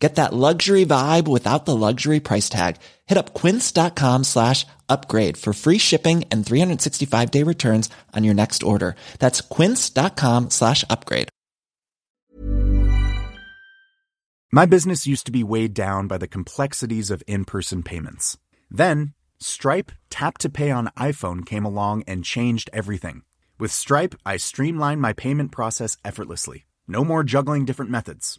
Get that luxury vibe without the luxury price tag. Hit up quince.com/upgrade for free shipping and 365-day returns on your next order. That's quince.com/upgrade. My business used to be weighed down by the complexities of in-person payments. Then, Stripe Tap to Pay on iPhone came along and changed everything. With Stripe, I streamlined my payment process effortlessly. No more juggling different methods.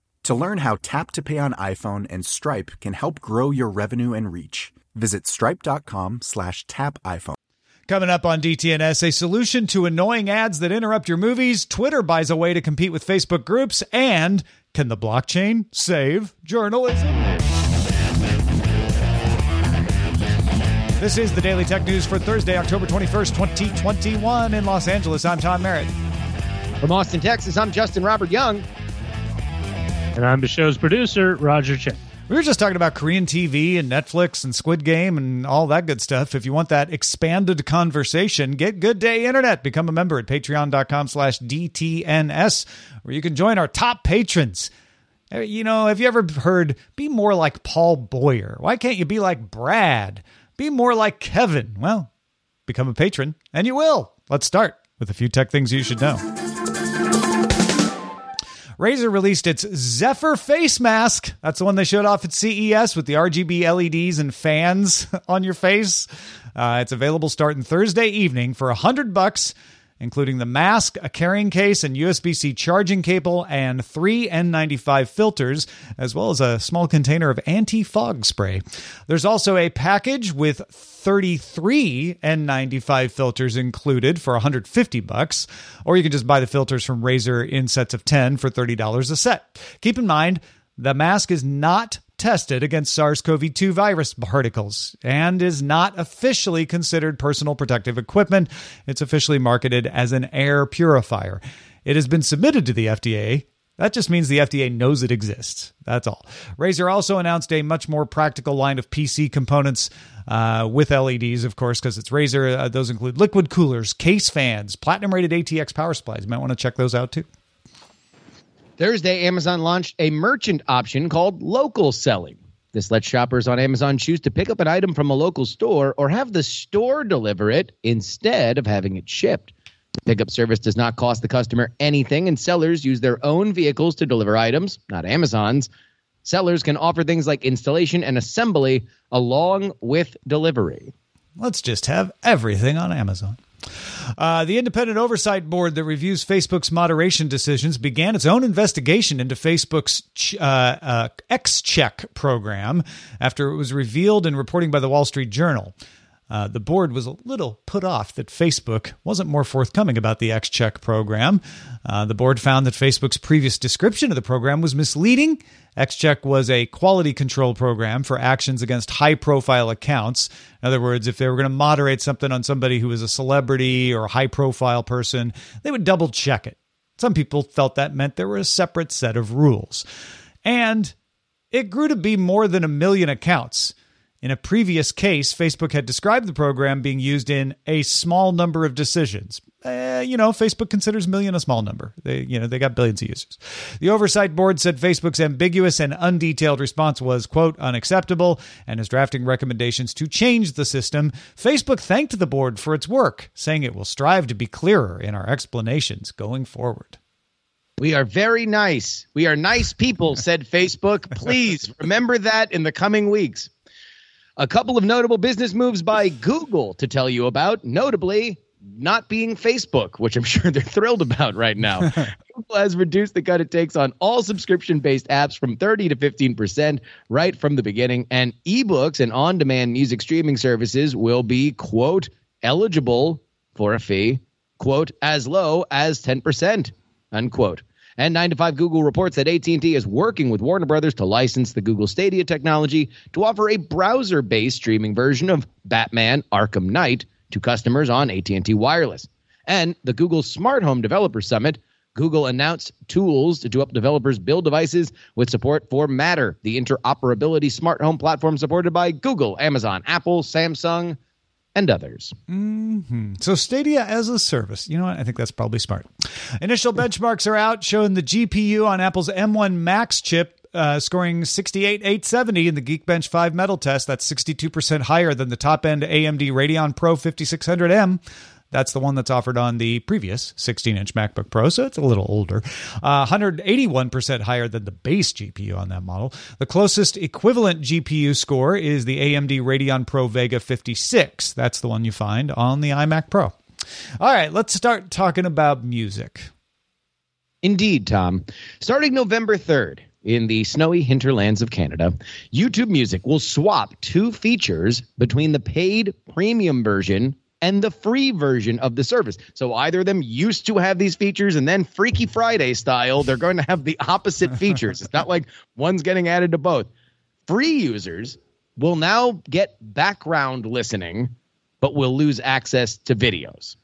To learn how Tap to Pay on iPhone and Stripe can help grow your revenue and reach, visit stripe.com/tapiphone. Coming up on DTNS, a solution to annoying ads that interrupt your movies, Twitter buys a way to compete with Facebook groups, and can the blockchain save journalism? This is the Daily Tech News for Thursday, October 21st, 2021 in Los Angeles. I'm Tom Merritt. From Austin, Texas, I'm Justin Robert Young. And I'm the show's producer, Roger Chen. We were just talking about Korean TV and Netflix and Squid Game and all that good stuff. If you want that expanded conversation, get Good Day Internet. Become a member at patreon.com/DTNS, where you can join our top patrons. You know, have you ever heard, be more like Paul Boyer? Why can't you be like Brad? Be more like Kevin. Well, become a patron, and you will. Let's start with a few tech things you should know. Razer released its Zephyr face mask. That's the one they showed off at CES with the RGB LEDs and fans on your face. It's available starting Thursday evening for $100, including the mask, a carrying case, and USB-C charging cable, and 3 N95 filters, as well as a small container of anti-fog spray. There's also a package with 33 N95 filters included for $150, or you can just buy the filters from Razer in sets of 10 for $30 a set. Keep in mind, the mask is not tested against SARS-CoV-2 virus particles and is not officially considered personal protective equipment. It's officially marketed as an air purifier. It has been submitted to the FDA. That just means the FDA knows it exists. That's all. Razer also announced a much more practical line of PC components with LEDs, of course, because it's Razer. Those include liquid coolers, case fans, platinum-rated ATX power supplies. You might want to check those out, too. Thursday, Amazon launched a merchant option called local selling. This lets shoppers on Amazon choose to pick up an item from a local store or have the store deliver it instead of having it shipped. The pickup service does not cost the customer anything, and sellers use their own vehicles to deliver items, not Amazon's. Sellers can offer things like installation and assembly along with delivery. Let's just have everything on Amazon. The independent oversight board that reviews Facebook's moderation decisions began its own investigation into Facebook's XCheck program after it was revealed in reporting by the Wall Street Journal. The board was a little put off that Facebook wasn't more forthcoming about the XCheck program. The board found that Facebook's previous description of the program was misleading. XCheck was a quality control program for actions against high-profile accounts. In other words, if they were going to moderate something on somebody who was a celebrity or a high-profile person, they would double-check it. Some people felt that meant there were a separate set of rules. And it grew to be more than 1 million accounts. In a previous case, Facebook had described the program being used in a small number of decisions. Facebook considers 1 million a small number. They got billions of users. The oversight board said Facebook's ambiguous and undetailed response was, quote, unacceptable, and is drafting recommendations to change the system. Facebook thanked the board for its work, saying it will strive to be clearer in our explanations going forward. We are very nice. We are nice people, said Facebook. Please remember that in the coming weeks. A couple of notable business moves by Google to tell you about, notably not being Facebook, which I'm sure they're thrilled about right now. Google has reduced the cut it takes on all subscription-based apps from 30 to 15% right from the beginning, and ebooks and on-demand music streaming services will be, quote, eligible for a fee, quote, as low as 10%, unquote. And N95 Google reports that AT&T is working with Warner Brothers to license the Google Stadia technology to offer a browser-based streaming version of Batman Arkham Knight to customers on AT&T Wireless. And the Google Smart Home Developer Summit, Google announced tools to help developers build devices with support for Matter, the interoperability smart home platform supported by Google, Amazon, Apple, Samsung, and others. Mm-hmm. So Stadia as a service. You know what? I think that's probably smart. Initial benchmarks are out showing the GPU on Apple's M1 Max chip scoring 68,870 in the Geekbench 5 metal test. That's 62% higher than the top-end AMD Radeon Pro 5600M. That's the one that's offered on the previous 16-inch MacBook Pro, so it's a little older. 181% higher than the base GPU on that model. The closest equivalent GPU score is the AMD Radeon Pro Vega 56. That's the one you find on the iMac Pro. All right, let's start talking about music. Indeed, Tom. Starting November 3rd, in the snowy hinterlands of Canada, YouTube Music will swap two features between the paid premium version and the free version of the service. So either of them used to have these features, and then Freaky Friday style, they're going to have the opposite features. It's not like one's getting added to both. Free users will now get background listening, but will lose access to videos.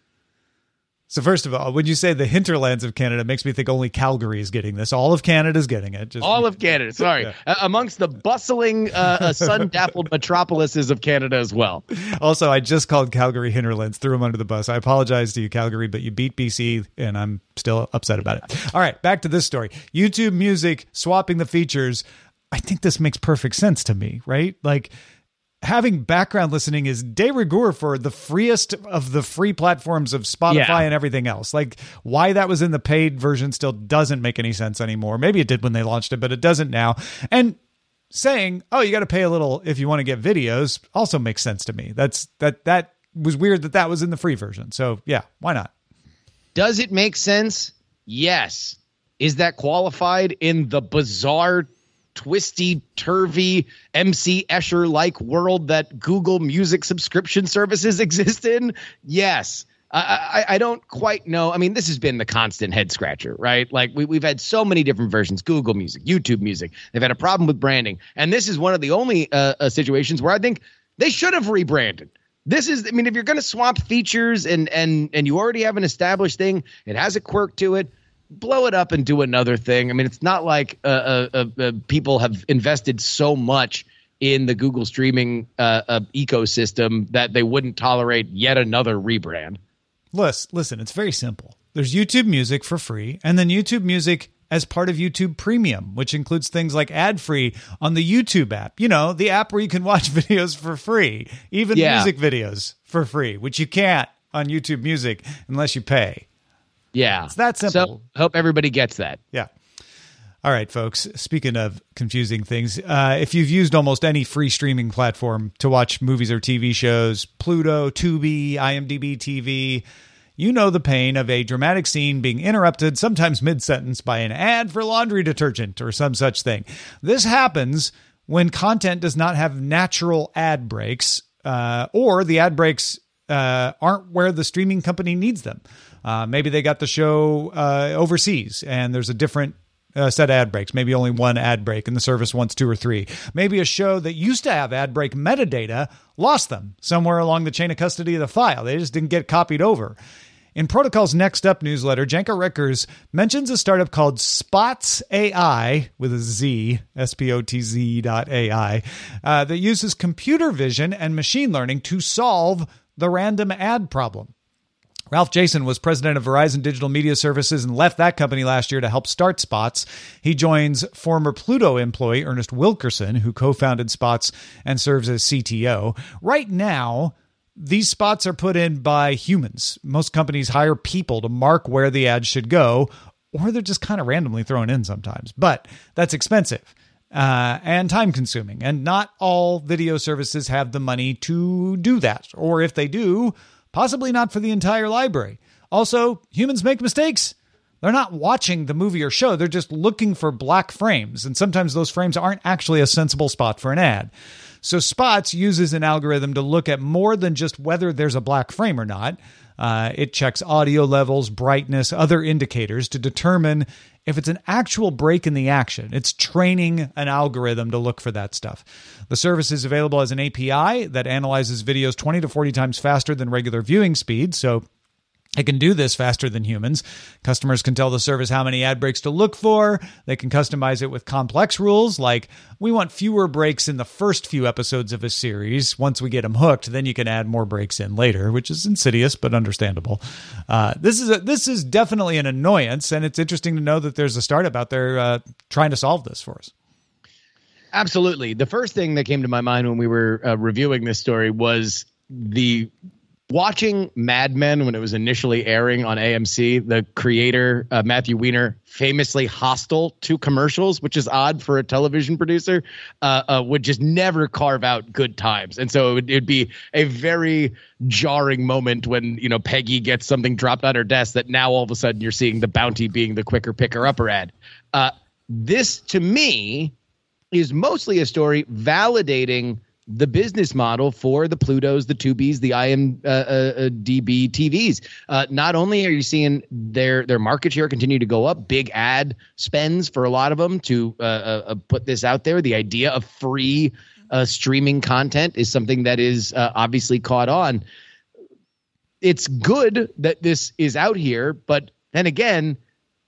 So first of all, when you say the hinterlands of Canada, it makes me think only Calgary is getting this. All of Canada's getting it. All of Canada, sorry. Yeah. Amongst the bustling, sun-dappled metropolises of Canada as well. Also, I just called Calgary hinterlands, threw them under the bus. I apologize to you, Calgary, but you beat BC, and I'm still upset about it. All right, back to this story. YouTube Music swapping the features. I think this makes perfect sense to me, right? Like, having background listening is de rigueur for the freest of the free platforms of Spotify and everything else. Like, why that was in the paid version still doesn't make any sense anymore. Maybe it did when they launched it, but it doesn't now. And saying, oh, you got to pay a little if you want to get videos also makes sense to me. That was weird that was in the free version. So yeah, why not? Does it make sense? Yes. Is that qualified in the bizarre twisty, turvy, MC Escher-like world that Google Music subscription services exist in? Yes. I don't quite know. I mean, this has been the constant head-scratcher, right? Like, we've had so many different versions. Google Music, YouTube Music. They've had a problem with branding. And this is one of the only situations where I think they should have rebranded. This is, I mean, if you're going to swap features and you already have an established thing, it has a quirk to it, blow it up and do another thing. I mean, it's not like people have invested so much in the Google streaming ecosystem that they wouldn't tolerate yet another rebrand. Listen, it's very simple. There's YouTube Music for free, and then YouTube Music as part of YouTube Premium, which includes things like ad-free on the YouTube app. You know, the app where you can watch videos for free, even music videos for free, which you can't on YouTube Music unless you pay. Yeah. It's that simple. So, hope everybody gets that. Yeah. All right, folks. Speaking of confusing things, if you've used almost any free streaming platform to watch movies or TV shows, Pluto, Tubi, IMDb TV, you know the pain of a dramatic scene being interrupted, sometimes mid-sentence, by an ad for laundry detergent or some such thing. This happens when content does not have natural ad breaks, or the ad breaks aren't where the streaming company needs them. Maybe they got the show overseas and there's a different set of ad breaks. Maybe only one ad break and the service wants two or three. Maybe a show that used to have ad break metadata lost them somewhere along the chain of custody of the file. They just didn't get copied over. In Protocol's Next Up newsletter, Janka Rickers mentions a startup called Spots AI with a Z, SPOTZ.ai, that uses computer vision and machine learning to solve the random ad problem. Ralph Jason was president of Verizon Digital Media Services and left that company last year to help start Spots. He joins former Pluto employee Ernest Wilkerson, who co-founded Spots and serves as CTO. Right now, these spots are put in by humans. Most companies hire people to mark where the ad should go, or they're just kind of randomly thrown in sometimes. But that's expensive and time-consuming, and not all video services have the money to do that. Or if they do, Possibly not for the entire library. Also, humans make mistakes. They're not watching the movie or show. They're just looking for black frames. And sometimes those frames aren't actually a sensible spot for an ad. So Spots uses an algorithm to look at more than just whether there's a black frame or not. It checks audio levels, brightness, other indicators to determine if it's an actual break in the action. It's training an algorithm to look for that stuff. The service is available as an API that analyzes videos 20 to 40 times faster than regular viewing speed. So it can do this faster than humans. Customers can tell the service how many ad breaks to look for. They can customize it with complex rules like, we want fewer breaks in the first few episodes of a series. Once we get them hooked, then you can add more breaks in later, which is insidious but understandable. This is definitely an annoyance, and it's interesting to know that there's a startup out there trying to solve this for us. Absolutely. The first thing that came to my mind when we were reviewing this story was the... watching Mad Men when it was initially airing on AMC, the creator, Matthew Weiner, famously hostile to commercials, which is odd for a television producer, would just never carve out good times. And so it'd be a very jarring moment when, you know, Peggy gets something dropped on her desk that now all of a sudden you're seeing the bounty being the quicker picker-upper ad. This, to me, is mostly a story validating the business model for the Plutos, the 2Bs, the IMDB TVs. Not only are you seeing their market share continue to go up, big ad spends for a lot of them to put this out there. The idea of free streaming content is something that is obviously caught on. It's good that this is out here, but then again,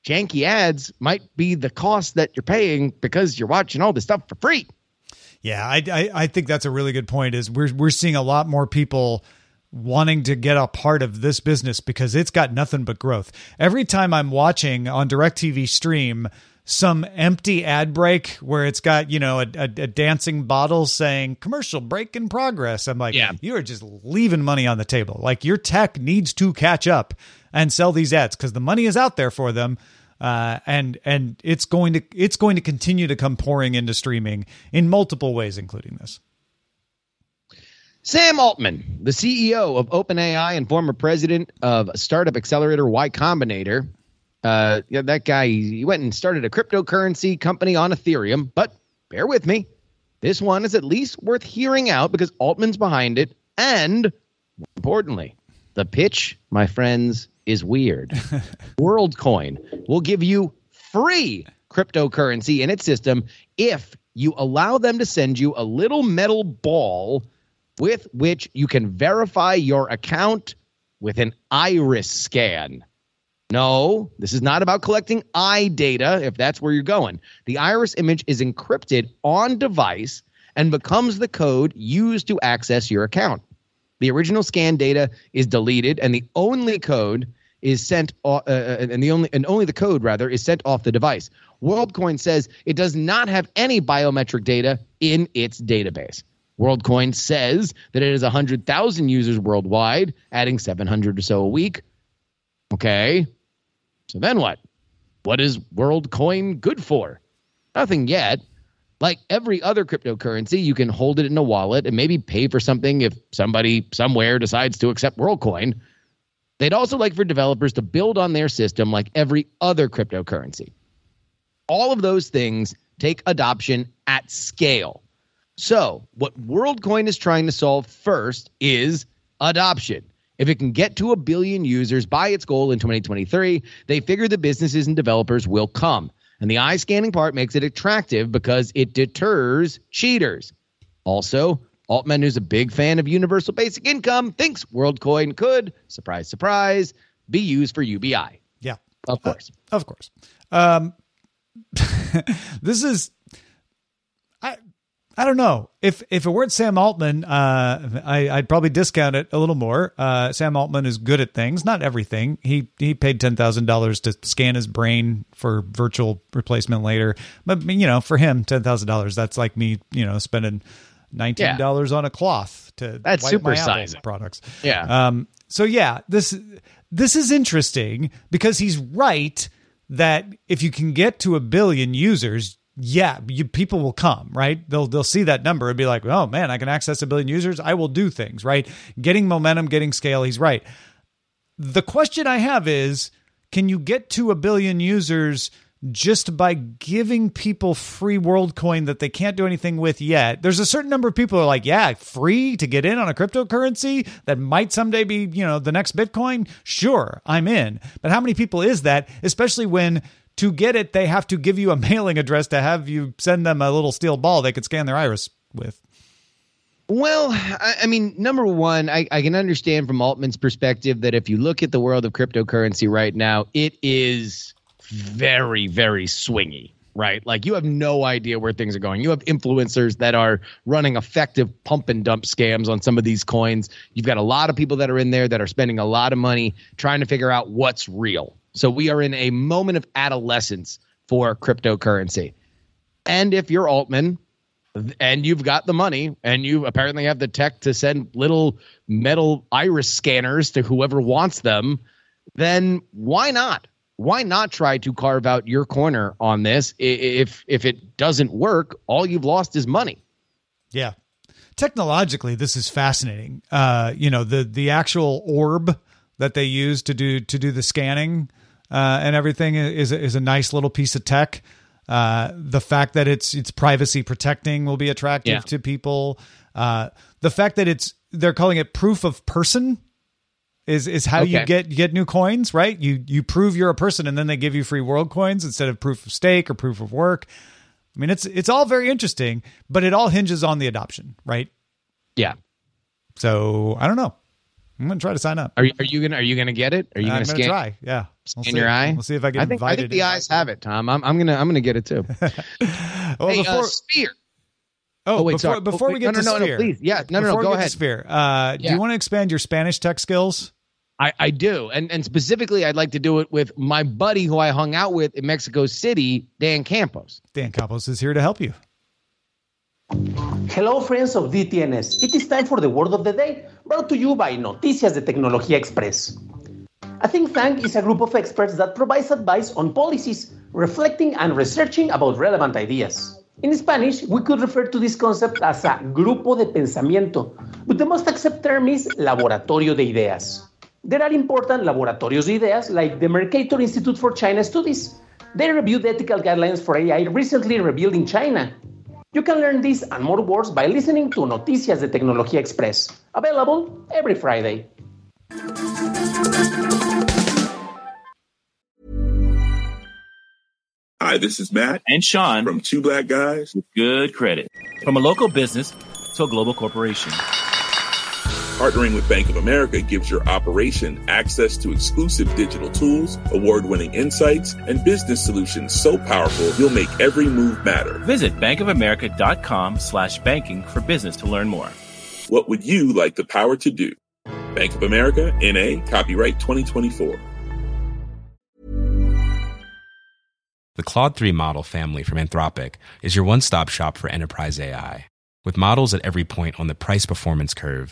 janky ads might be the cost that you're paying because you're watching all this stuff for free. Yeah, I think that's a really good point. Is we're seeing a lot more people wanting to get a part of this business because it's got nothing but growth. Every time I'm watching on DirecTV stream some empty ad break where it's got, you know, a dancing bottle saying commercial break in progress, I'm like, yeah, you are just leaving money on the table. Like, your tech needs to catch up and sell these ads because the money is out there for them. And it's going to continue to come pouring into streaming in multiple ways, including this. Sam Altman, the CEO of OpenAI and former president of startup accelerator Y Combinator. That guy, he went and started a cryptocurrency company on Ethereum. But bear with me, this one is at least worth hearing out because Altman's behind it. And importantly, the pitch, my friends, is weird. WorldCoin will give you free cryptocurrency in its system if you allow them to send you a little metal ball with which you can verify your account with an iris scan. No, this is not about collecting eye data, if that's where you're going. The iris image is encrypted on device and becomes the code used to access your account. The original scan data is deleted, and the only code is sent, and only the code is sent off the device. WorldCoin says it does not have any biometric data in its database. WorldCoin says that it has 100,000 users worldwide, adding 700 or so a week. Okay, so then what? What is WorldCoin good for? Nothing yet. Like every other cryptocurrency, you can hold it in a wallet and maybe pay for something if somebody somewhere decides to accept WorldCoin. They'd also like for developers to build on their system like every other cryptocurrency. All of those things take adoption at scale. So what WorldCoin is trying to solve first is adoption. If it can get to 1 billion users by its goal in 2023, they figure the businesses and developers will come. And the eye scanning part makes it attractive because it deters cheaters. Also, Altman, who's a big fan of universal basic income, thinks WorldCoin could, surprise, surprise, be used for UBI. Yeah. Of course. This is, I don't know. If it weren't Sam Altman, I'd probably discount it a little more. Sam Altman is good at things, not everything. He paid $10,000 to scan his brain for virtual replacement later. But, you know, for him, $10,000, that's like me, you know, spending $19 on a cloth to that's wipe my Apple products. Yeah. So yeah, this is interesting because he's right that if you can get to 1 billion users, yeah, people will come, right? They'll see that number and be like, oh man, I can access 1 billion users. I will do things, right? Getting momentum, getting scale. He's right. The question I have is, can you get to 1 billion users just by giving people free WorldCoin that they can't do anything with yet? There's a certain number of people who are like, yeah, free to get in on a cryptocurrency that might someday be, you know, the next Bitcoin. Sure, I'm in. But how many people is that, especially when to get it, they have to give you a mailing address to have you send them a little steel ball they could scan their iris with? Well, I mean, number one, I can understand from Altman's perspective that if you look at the world of cryptocurrency right now, it is very, very swingy, right? Like, you have no idea where things are going. You have influencers that are running effective pump and dump scams on some of these coins. You've got a lot of people that are in there that are spending a lot of money trying to figure out what's real. So we are in a moment of adolescence for cryptocurrency. And if you're Altman, and you've got the money, and you apparently have the tech to send little metal iris scanners to whoever wants them, then why not? Why not try to carve out your corner on this? If it doesn't work, all you've lost is money. Yeah. Technologically, this is fascinating. You know, the actual orb that they use to do the scanning and everything is a nice little piece of tech. The fact that it's privacy protecting will be attractive to people. The fact that they're calling it proof of person is how you get new coins, right? You prove you're a person, and then they give you free world coins instead of proof of stake or proof of work. I mean, it's all very interesting, but it all hinges on the adoption, right? Yeah. So I don't know. I'm gonna try to sign up. Are you gonna get it? Are you gonna scan? I'm gonna try. Yeah. In your eye? We'll see if I get invited. I think the eyes have it, Tom. I'm gonna get it too. Well, hey, Sphere. Oh, wait, sorry. Before we get to Sphere, please. Yeah, go ahead. Sphere. Do you want to expand your Spanish tech skills? I do, and specifically, I'd like to do it with my buddy who I hung out with in Mexico City, Dan Campos. Dan Campos is here to help you. Hello, friends of DTNS. It is time for the word of the day, brought to you by Noticias de Tecnología Express. A think tank is a group of experts that provides advice on policies, reflecting and researching about relevant ideas. In Spanish, we could refer to this concept as a grupo de pensamiento, but the most accepted term is laboratorio de ideas. There are important laboratorios de ideas like the Mercator Institute for China Studies. They reviewed the ethical guidelines for AI recently revealed in China. You can learn this and more words by listening to Noticias de Tecnología Express, available every Friday. Hi, this is Matt and Sean from Two Black Guys with Good Credit. From a local business to a global corporation. Partnering with Bank of America gives your operation access to exclusive digital tools, award-winning insights, and business solutions so powerful you'll make every move matter. Visit bankofamerica.com/banking for business to learn more. What would you like the power to do? Bank of America, N.A., copyright 2024. The Claude 3 model family from Anthropic is your one-stop shop for enterprise AI. With models at every point on the price-performance curve,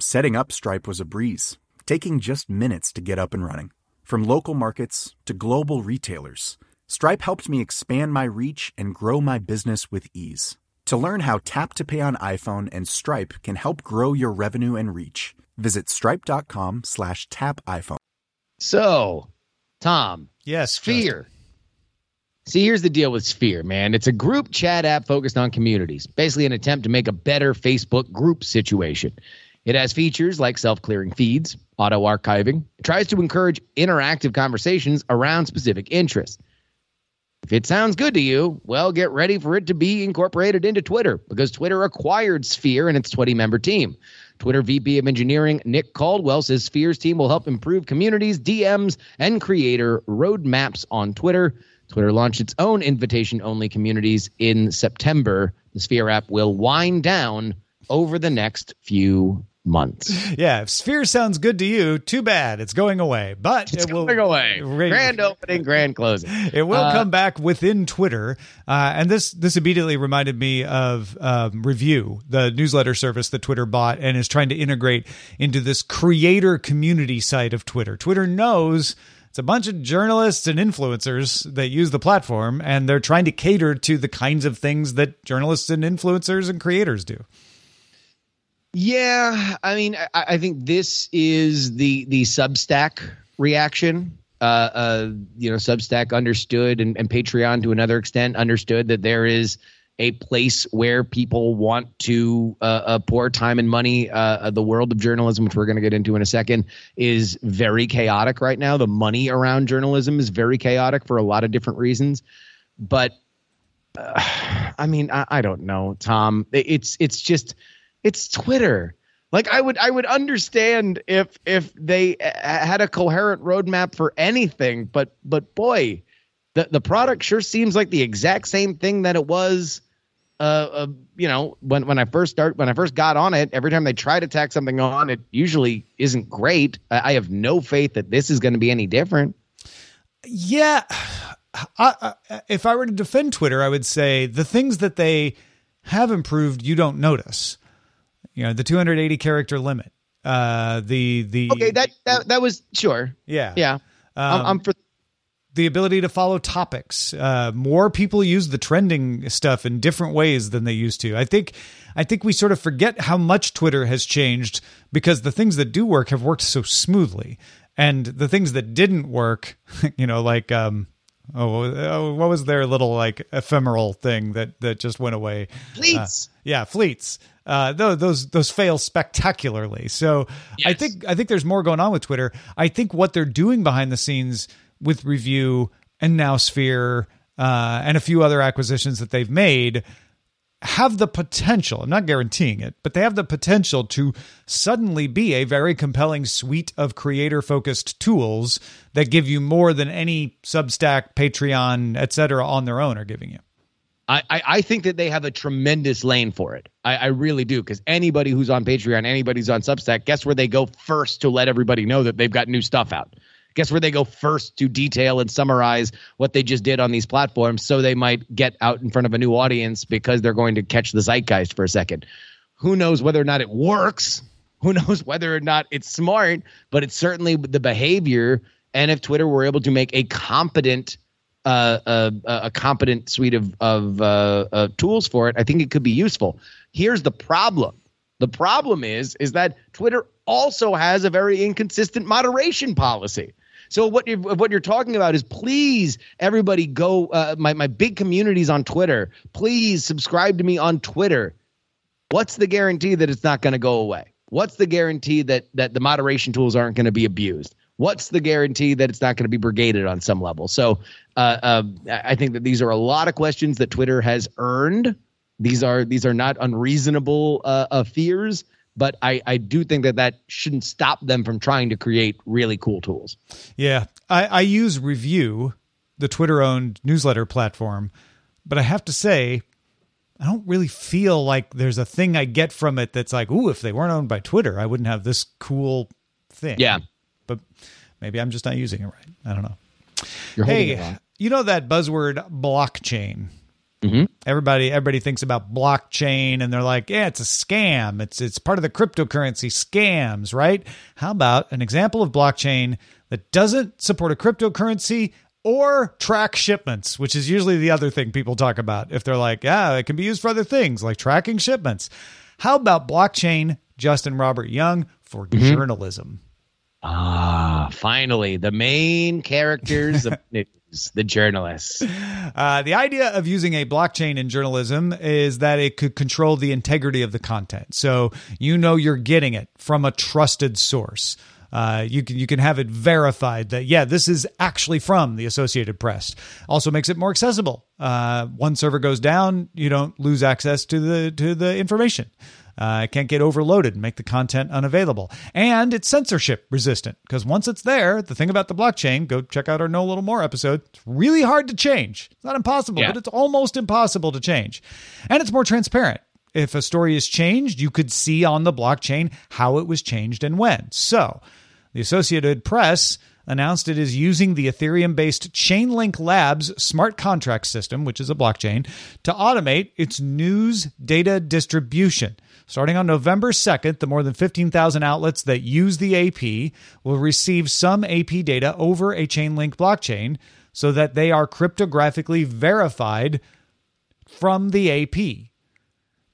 Setting up Stripe was a breeze, taking just minutes to get up and running. From local markets to global retailers, Stripe helped me expand my reach and grow my business with ease. To learn how Tap to Pay on iPhone and Stripe can help grow your revenue and reach, visit stripe.com/tapiphone. So, Tom, yes, Sphere. See, here's the deal with Sphere, man. It's a group chat app focused on communities, basically an attempt to make a better Facebook group situation. It has features like self-clearing feeds, auto-archiving. It tries to encourage interactive conversations around specific interests. If it sounds good to you, well, get ready for it to be incorporated into Twitter, because Twitter acquired Sphere and its 20-member team. Twitter VP of Engineering Nick Caldwell says Sphere's team will help improve communities, DMs, and creator roadmaps on Twitter. Twitter launched its own invitation-only communities in September. The Sphere app will wind down over the next few months. Yeah, if Sphere sounds good to you, too bad. It's going away. But it's going away. Grand opening, grand closing. It will come back within Twitter. And this immediately reminded me of Review, the newsletter service that Twitter bought and is trying to integrate into this creator community side of Twitter. Twitter knows it's a bunch of journalists and influencers that use the platform, and they're trying to cater to the kinds of things that journalists and influencers and creators do. Yeah, I mean, I think this is the Substack reaction. Substack understood, and Patreon to another extent understood, that there is a place where people want to pour time and money. The world of journalism, which we're going to get into in a second, is very chaotic right now. The money around journalism is very chaotic for a lot of different reasons. But, I don't know, Tom. It's just... it's Twitter. Like I would understand if they had a coherent roadmap for anything, but boy, the product sure seems like the exact same thing that it was, when I first got on it. Every time they try to tack something on, it usually isn't great. I have no faith that this is going to be any different. Yeah, if I were to defend Twitter, I would say the things that they have improved, you don't notice. You know, the 280 character limit, okay, that was sure. Yeah. Yeah. I'm for the ability to follow topics. More people use the trending stuff in different ways than they used to. I think we sort of forget how much Twitter has changed, because the things that do work have worked so smoothly, and the things that didn't work, you know, like, what was their little like ephemeral thing that just went away? Fleets. Fleets. Those fail spectacularly. So yes. I think there's more going on with Twitter. I think what they're doing behind the scenes with Review and now Sphere and a few other acquisitions that they've made have the potential. I'm not guaranteeing it, but they have the potential to suddenly be a very compelling suite of creator-focused tools that give you more than any Substack, Patreon, etc. on their own are giving you. I think that they have a tremendous lane for it. I really do, because anybody who's on Patreon, anybody's on Substack, guess where they go first to let everybody know that they've got new stuff out? Guess where they go first to detail and summarize what they just did on these platforms, so they might get out in front of a new audience because they're going to catch the zeitgeist for a second. Who knows whether or not it works? Who knows whether or not it's smart? But it's certainly the behavior. And if Twitter were able to make a competent suite of tools for it, I think it could be useful. Here's the problem. The problem is that Twitter also has a very inconsistent moderation policy. So what you're talking about is, please, everybody go, my big community's on Twitter. Please subscribe to me on Twitter. What's the guarantee that it's not going to go away? What's the guarantee that the moderation tools aren't going to be abused? What's the guarantee that it's not going to be brigaded on some level? So I think that these are a lot of questions that Twitter has earned. These are not unreasonable fears, but I do think that shouldn't stop them from trying to create really cool tools. Yeah, I use Review, the Twitter-owned newsletter platform, but I have to say, I don't really feel like there's a thing I get from it that's like, ooh, if they weren't owned by Twitter, I wouldn't have this cool thing. Yeah. But maybe I'm just not using it right. I don't know. Hey, you know that buzzword blockchain? Mm-hmm. Everybody thinks about blockchain, and they're like, yeah, it's a scam. It's part of the cryptocurrency scams, right? How about an example of blockchain that doesn't support a cryptocurrency or track shipments, which is usually the other thing people talk about if they're like, yeah, it can be used for other things like tracking shipments. How about blockchain, Justin Robert Young, for journalism? Ah, finally, the main characters of news, the journalists. The idea of using a blockchain in journalism is that it could control the integrity of the content. So you know you're getting it from a trusted source. You can have it verified that, yeah, this is actually from the Associated Press. Also makes it more accessible. One server goes down, you don't lose access to the information. It can't get overloaded and make the content unavailable. And it's censorship resistant because once it's there, the thing about the blockchain, go check out our Know a Little More episode. It's really hard to change. It's not impossible, but it's almost impossible to change. And it's more transparent. If a story is changed, you could see on the blockchain how it was changed and when. So the Associated Press announced it is using the Ethereum-based Chainlink Labs smart contract system, which is a blockchain, to automate its news data distribution. Starting on November 2nd, the more than 15,000 outlets that use the AP will receive some AP data over a Chainlink blockchain so that they are cryptographically verified from the AP.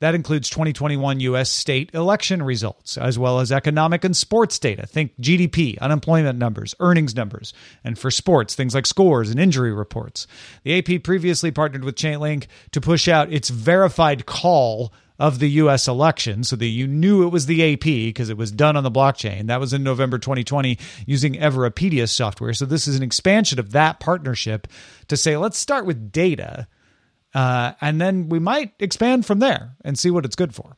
That includes 2021 U.S. state election results, as well as economic and sports data. Think GDP, unemployment numbers, earnings numbers, and for sports, things like scores and injury reports. The AP previously partnered with Chainlink to push out its verified call of the U.S. election so that you knew it was the AP because it was done on the blockchain. That was in November 2020 using Everipedia software. So this is an expansion of that partnership to say, let's start with data. And then we might expand from there and see what it's good for.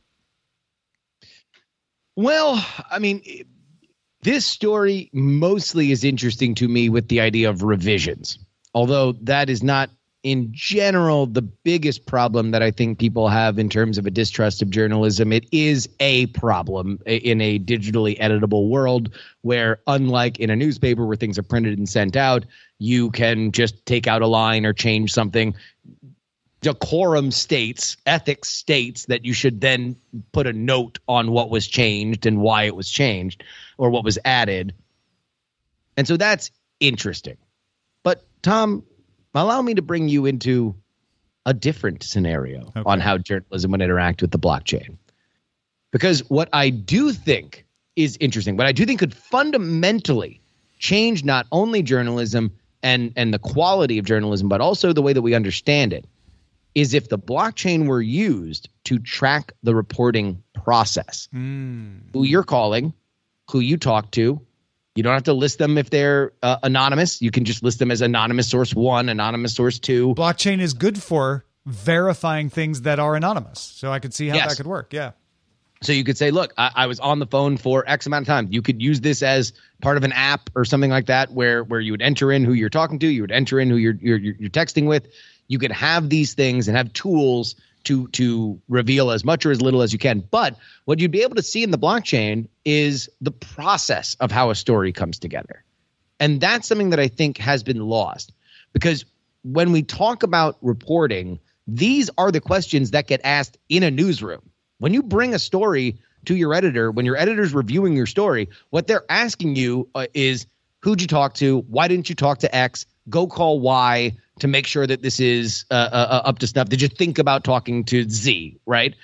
Well, I mean, this story mostly is interesting to me with the idea of revisions, although that is not in general the biggest problem that I think people have in terms of a distrust of journalism. It is a problem in a digitally editable world where, unlike in a newspaper where things are printed and sent out, you can just take out a line or change something. Decorum states, ethics states that you should then put a note on what was changed and why it was changed or what was added. And so that's interesting. But Tom, allow me to bring you into a different scenario on how journalism would interact with the blockchain. Because what I do think is interesting, what I do think could fundamentally change not only journalism and the quality of journalism, but also the way that we understand it, is if the blockchain were used to track the reporting process. Who you're calling, who you talk to. You don't have to list them if they're anonymous. You can just list them as anonymous source one, anonymous source two. Blockchain is good for verifying things that are anonymous. So I could see how that could work. Yeah. So you could say, look, I was on the phone for X amount of time. You could use this as part of an app or something like that where you would enter in who you're talking to. You would enter in who you're texting with. You could have these things and have tools to reveal as much or as little as you can. But what you'd be able to see in the blockchain is the process of how a story comes together. And that's something that I think has been lost. Because when we talk about reporting, these are the questions that get asked in a newsroom. When you bring a story to your editor, when your editor's reviewing your story, what they're asking you is, who'd you talk to? Why didn't you talk to X? Go call Y to make sure that this is up to snuff. Did you think about talking to Z, right?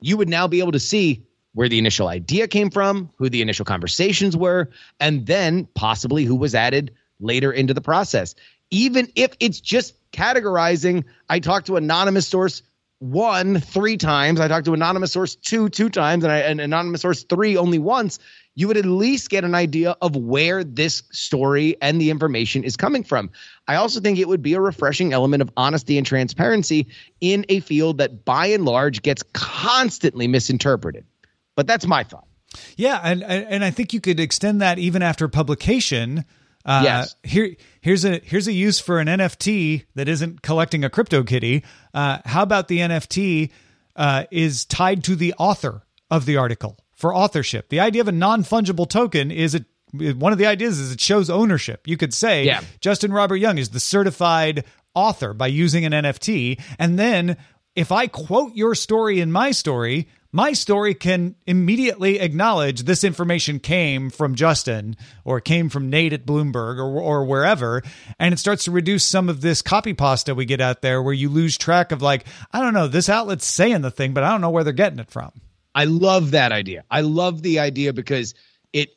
You would now be able to see where the initial idea came from, who the initial conversations were, and then possibly who was added later into the process. Even if it's just categorizing, I talked to anonymous source one 3 times, I talked to anonymous source two times, and anonymous source three only once, you would at least get an idea of where this story and the information is coming from. I also think it would be a refreshing element of honesty and transparency in a field that by and large gets constantly misinterpreted. But that's my thought. Yeah, and I think you could extend that even after publication. Yes. Here's a use for an NFT that isn't collecting a CryptoKitty. How about the NFT is tied to the author of the article? For authorship, the idea of a non-fungible token is one of the ideas is it shows ownership. You could say Justin Robert Young is the certified author by using an NFT. And then if I quote your story in my story can immediately acknowledge this information came from Justin or came from Nate at Bloomberg or wherever. And it starts to reduce some of this copy pasta we get out there where you lose track of like, I don't know, this outlet's saying the thing, but I don't know where they're getting it from. I love that idea. I love the idea because it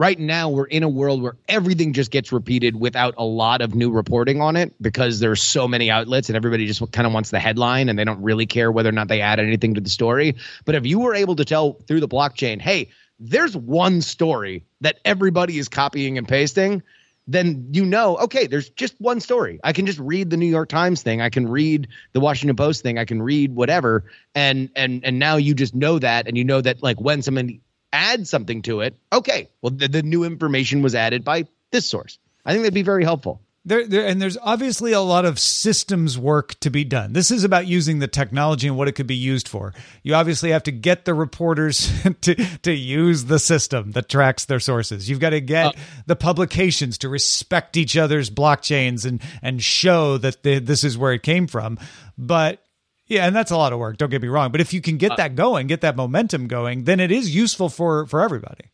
right now we're in a world where everything just gets repeated without a lot of new reporting on it because there's so many outlets and everybody just kind of wants the headline and they don't really care whether or not they add anything to the story. But if you were able to tell through the blockchain, hey, there's one story that everybody is copying and pasting, then you know, okay, there's just one story. I can just read the New York Times thing. I can read the Washington Post thing. I can read whatever. And now you just know that, and you know that like when somebody adds something to it, okay, well, the new information was added by this source. I think that'd be very helpful. And there's obviously a lot of systems work to be done. This is about using the technology and what it could be used for. You obviously have to get the reporters to use the system that tracks their sources. You've got to get the publications to respect each other's blockchains and show that this is where it came from. But yeah, and that's a lot of work. Don't get me wrong. But if you can get that going, get that momentum going, then it is useful for everybody.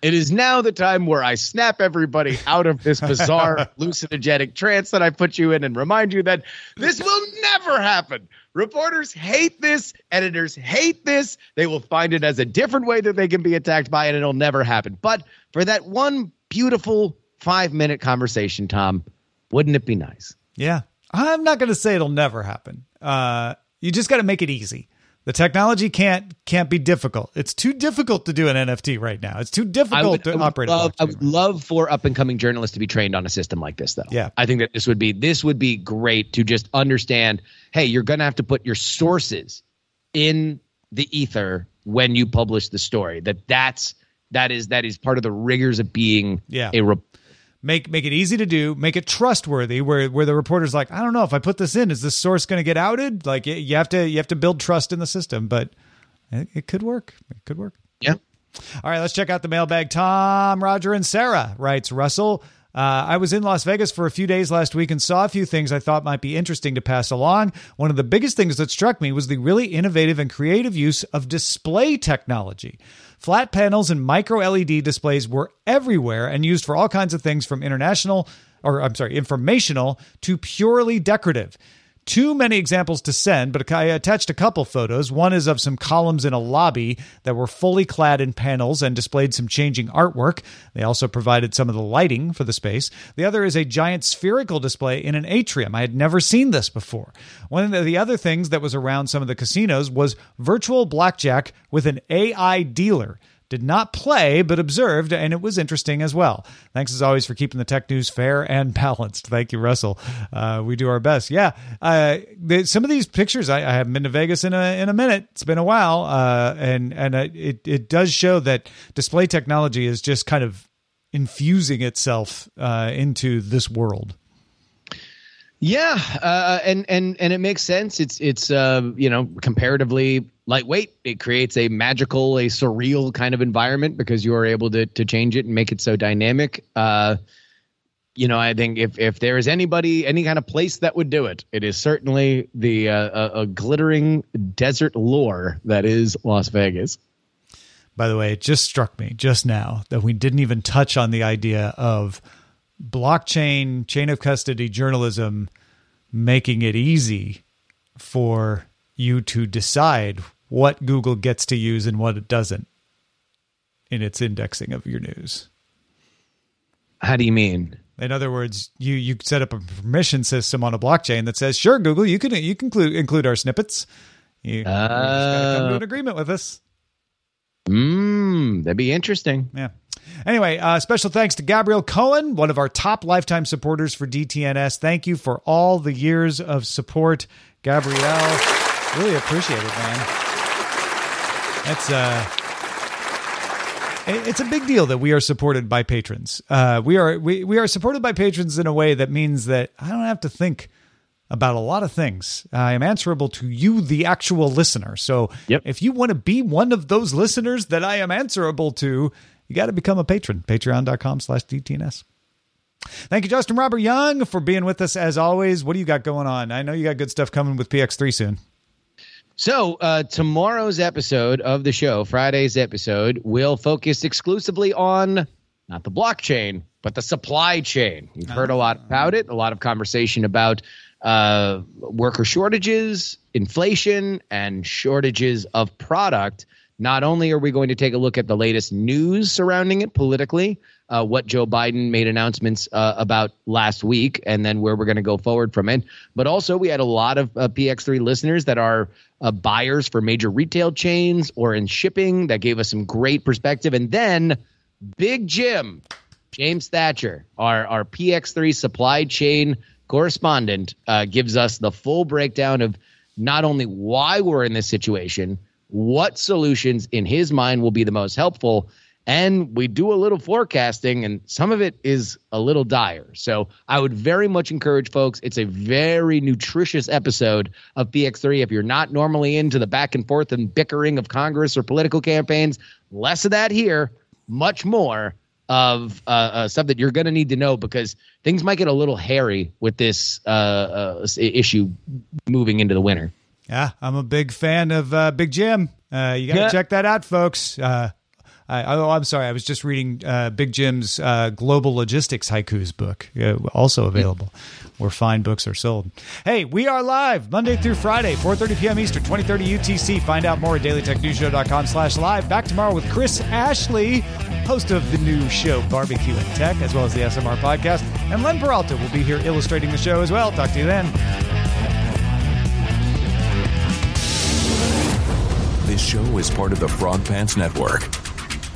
It is now the time where I snap everybody out of this bizarre hallucinogenic trance that I put you in and remind you that this will never happen. Reporters hate this. Editors hate this. They will find it as a different way that they can be attacked by, and it'll never happen. But for that one beautiful 5-minute conversation, Tom, wouldn't it be nice? Yeah. I'm not going to say it'll never happen. You just got to make it easy. The technology can't be difficult. It's too difficult to do an NFT right now. It's too difficult to operate. I would love for up and coming journalists to be trained on a system like this, though. Yeah, I think that this would be great to just understand. Hey, you're going to have to put your sources in the ether when you publish the story. That is part of the rigors of being a reporter. Make it easy to do, make it trustworthy where the reporter's like, I don't know if I put this in, is this source going to get outed? Like you have to build trust in the system, but it could work. It could work. Yeah. All right. Let's check out the mailbag. Tom, Roger, and Sarah writes, Russell, I was in Las Vegas for a few days last week and saw a few things I thought might be interesting to pass along. One of the biggest things that struck me was the really innovative and creative use of display technology. Flat panels and micro LED displays were everywhere and used for all kinds of things from informational to purely decorative. Too many examples to send, but I attached a couple photos. One is of some columns in a lobby that were fully clad in panels and displayed some changing artwork. They also provided some of the lighting for the space. The other is a giant spherical display in an atrium. I had never seen this before. One of the other things that was around some of the casinos was virtual blackjack with an AI dealer. Did not play, but observed, and it was interesting as well. Thanks, as always, for keeping the tech news fair and balanced. Thank you, Russell. We do our best. Yeah. Some of these pictures, I haven't been to Vegas in a minute. It's been a while. It does show that display technology is just kind of infusing itself into this world. Yeah. And it makes sense. It's comparatively lightweight. It creates a magical, a surreal kind of environment because you are able to change it and make it so dynamic. I think if there is anybody, any kind of place that would do it, it is certainly the a glittering desert lore that is Las Vegas. By the way, it just struck me just now that we didn't even touch on the idea of blockchain, chain of custody journalism, making it easy for you to decide what Google gets to use and what it doesn't in its indexing of your news. How do you mean? In other words, you set up a permission system on a blockchain that says, sure, Google, you can include our snippets. You just gotta come to an agreement with us. That'd be interesting. Yeah. Anyway, special thanks to Gabriel Cohen, one of our top lifetime supporters for DTNS. Thank you for all the years of support, Gabrielle. Really appreciate it, man. It's a big deal that we are supported by patrons. We are supported by patrons in a way that means that I don't have to think about a lot of things. I am answerable to you, the actual listener. So if you want to be one of those listeners that I am answerable to, you got to become a patron, patreon.com/DTNS. Thank you, Justin Robert Young, for being with us as always. What do you got going on? I know you got good stuff coming with PX3 soon. So tomorrow's episode of the show, Friday's episode, will focus exclusively on not the blockchain, but the supply chain. We've heard a lot about it, a lot of conversation about worker shortages, inflation, and shortages of product. Not only are we going to take a look at the latest news surrounding it politically, what Joe Biden made announcements about last week, and then where we're going to go forward from it. But also, we had a lot of PX3 listeners that are buyers for major retail chains or in shipping that gave us some great perspective. And then Big Jim, James Thatcher, our PX3 supply chain correspondent, gives us the full breakdown of not only why we're in this situation, what solutions in his mind will be the most helpful. And we do a little forecasting, and some of it is a little dire. So I would very much encourage folks. It's a very nutritious episode of PX3. If you're not normally into the back and forth and bickering of Congress or political campaigns, less of that here, much more of stuff that you're going to need to know, because things might get a little hairy with this issue moving into the winter. Yeah, I'm a big fan of Big Jim. You got to check that out, folks. I'm sorry. I was just reading Big Jim's Global Logistics Haikus book, also available where fine books are sold. Hey, we are live Monday through Friday, 4:30 p.m. Eastern, 2030 UTC. Find out more at dailytechnewsshow.com/live. Back tomorrow with Chris Ashley, host of the new show Barbecue and Tech, as well as the SMR podcast. And Len Peralta will be here illustrating the show as well. Talk to you then. This show is part of the Frog Pants Network.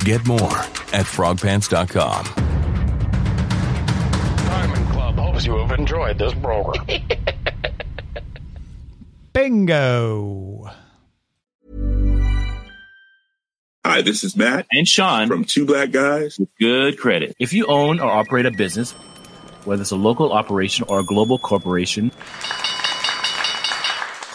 Get more at frogpants.com. Diamond Club hopes you have enjoyed this program. Bingo. Hi, this is Matt and Sean from Two Black Guys with Good Credit. If you own or operate a business, whether it's a local operation or a global corporation,